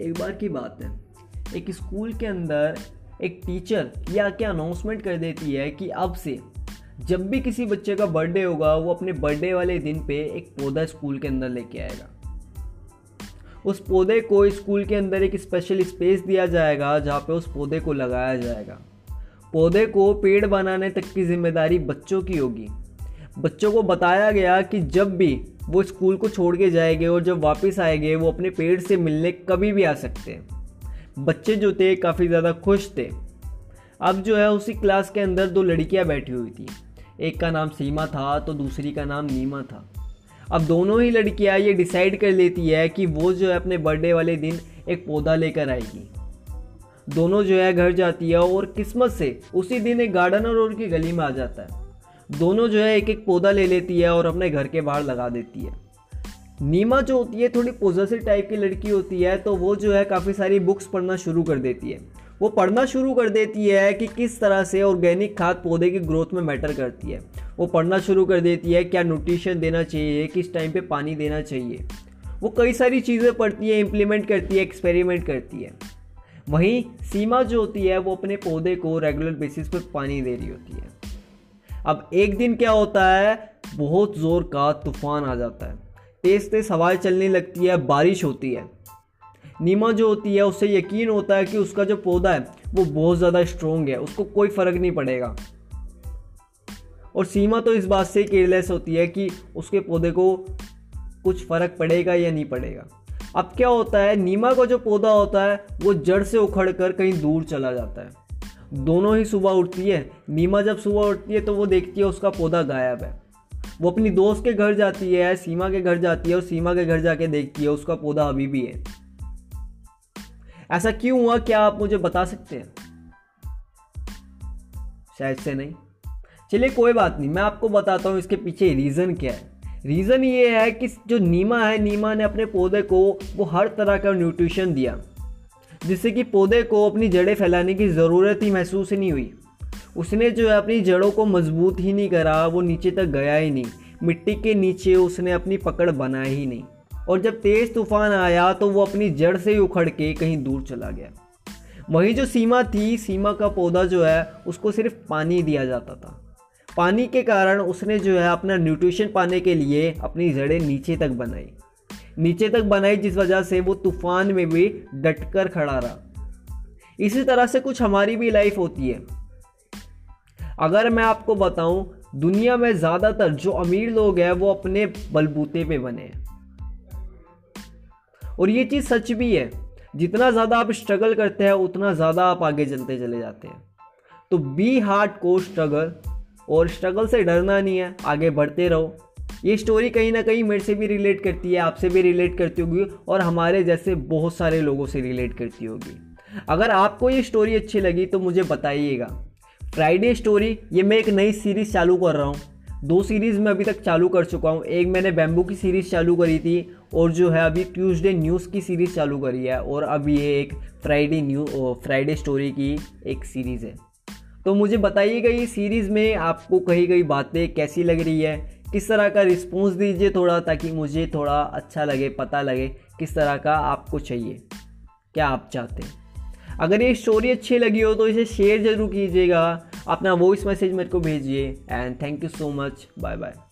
एक बार की बात है, एक स्कूल के अंदर एक टीचर ये आके अनाउंसमेंट कर देती है कि अब से जब भी किसी बच्चे का बर्थडे होगा वो अपने बर्थडे वाले दिन पे एक पौधा स्कूल के अंदर लेके आएगा। उस पौधे को स्कूल के अंदर एक स्पेशल स्पेस दिया जाएगा जहाँ पे उस पौधे को लगाया जाएगा। पौधे को पेड़ बनाने तक की जिम्मेदारी बच्चों की होगी। बच्चों को बताया गया कि जब भी वो स्कूल को छोड़ के जाएंगे और जब वापस आएंगे वो अपने पेड़ से मिलने कभी भी आ सकते हैं। बच्चे जो थे काफ़ी ज़्यादा खुश थे। अब जो है उसी क्लास के अंदर दो लड़कियां बैठी हुई थी, एक का नाम सीमा था तो दूसरी का नाम नीमा था। अब दोनों ही लड़कियां ये डिसाइड कर लेती है कि वो जो है अपने बर्थडे वाले दिन एक पौधा लेकर आएगी। दोनों जो है घर जाती है और किस्मत से उसी दिन एक गार्डनर और उनकी गली में आ जाता है। दोनों जो है एक एक पौधा ले लेती है और अपने घर के बाहर लगा देती है। नीमा जो होती है थोड़ी पोजेसिव टाइप की लड़की होती है, तो वो जो है काफ़ी सारी बुक्स पढ़ना शुरू कर देती है। वो पढ़ना शुरू कर देती है कि किस तरह से ऑर्गेनिक खाद पौधे की ग्रोथ में मैटर करती है। वो पढ़ना शुरू कर देती है क्या न्यूट्रिशन देना चाहिए, किस टाइम पे पानी देना चाहिए। वो कई सारी चीज़ें पढ़ती है, इम्प्लीमेंट करती है, एक्सपेरिमेंट करती है। वहीं सीमा जो होती है वो अपने पौधे को रेगुलर बेसिस पर पानी दे रही होती है। अब एक दिन क्या होता है, बहुत ज़ोर का तूफान आ जाता है, तेज़ तेज़ हवाएं चलने लगती है, बारिश होती है। नीमा जो होती है उससे यकीन होता है कि उसका जो पौधा है वो बहुत ज़्यादा स्ट्रोंग है, उसको कोई फ़र्क नहीं पड़ेगा। और सीमा तो इस बात से केयरलेस होती है कि उसके पौधे को कुछ फ़र्क पड़ेगा या नहीं पड़ेगा। अब क्या होता है, नीमा का जो पौधा होता है वो जड़ से उखड़ कर कहीं दूर चला जाता है। दोनों ही सुबह उठती है। नीमा जब सुबह उठती है तो वो देखती है उसका पौधा गायब है। वो अपनी दोस्त के घर जाती है, सीमा के घर जाती है और सीमा के घर जाके देखती है उसका पौधा अभी भी है। ऐसा क्यों हुआ, क्या आप मुझे बता सकते हैं? शायद से नहीं। चलिए कोई बात नहीं, मैं आपको बताता हूँ इसके पीछे रीज़न क्या है। रीज़न ये है कि जो नीमा है, नीमा ने अपने पौधे को वो हर तरह का न्यूट्रिशन दिया जिससे कि पौधे को अपनी जड़ें फैलाने की ज़रूरत ही महसूस ही नहीं हुई। उसने जो है अपनी जड़ों को मजबूत ही नहीं करा, वो नीचे तक गया ही नहीं, मिट्टी के नीचे उसने अपनी पकड़ बनाई ही नहीं। और जब तेज़ तूफान आया तो वो अपनी जड़ से ही उखड़ के कहीं दूर चला गया। वहीं जो सीमा थी, सीमा का पौधा जो है उसको सिर्फ पानी दिया जाता था। पानी के कारण उसने जो है अपना न्यूट्रिशन पाने के लिए अपनी जड़ें नीचे तक बनाई जिस वजह से वो तूफान में भी डटकर खड़ा रहा। इसी तरह से कुछ हमारी भी लाइफ होती है। अगर मैं आपको बताऊं, दुनिया में ज़्यादातर जो अमीर लोग हैं वो अपने बलबूते पे बने हैं, और ये चीज़ सच भी है। जितना ज़्यादा आप स्ट्रगल करते हैं उतना ज़्यादा आप आगे चलते चले जाते हैं। तो बी हार्ड को स्ट्रगल, और स्ट्रगल से डरना नहीं है, आगे बढ़ते रहो। ये स्टोरी कहीं ना कहीं मेरे से भी रिलेट करती है, आपसे भी रिलेट करती होगी और हमारे जैसे बहुत सारे लोगों से रिलेट करती होगी। अगर आपको ये स्टोरी अच्छी लगी तो मुझे बताइएगा। फ्राइडे स्टोरी, ये मैं एक नई सीरीज़ चालू कर रहा हूँ। 2 सीरीज़ मैं अभी तक चालू कर चुका हूँ। एक मैंने बैम्बू की सीरीज़ चालू करी थी और जो है अभी ट्यूसडे न्यूज़ की सीरीज़ चालू करी है, और अब ये एक फ्राइडे स्टोरी की एक सीरीज़ है। तो मुझे बताइएगा ये सीरीज़ में आपको कही गई बातें कैसी लग रही है, किस तरह का रिस्पॉन्स दीजिए थोड़ा, ताकि मुझे थोड़ा अच्छा लगे, पता लगे किस तरह का आपको चाहिए, क्या आप चाहते हैं। अगर ये स्टोरी अच्छी लगी हो तो इसे शेयर ज़रूर कीजिएगा। अपना वॉइस मैसेज मेरे को भेजिए। And thank you so much, bye bye.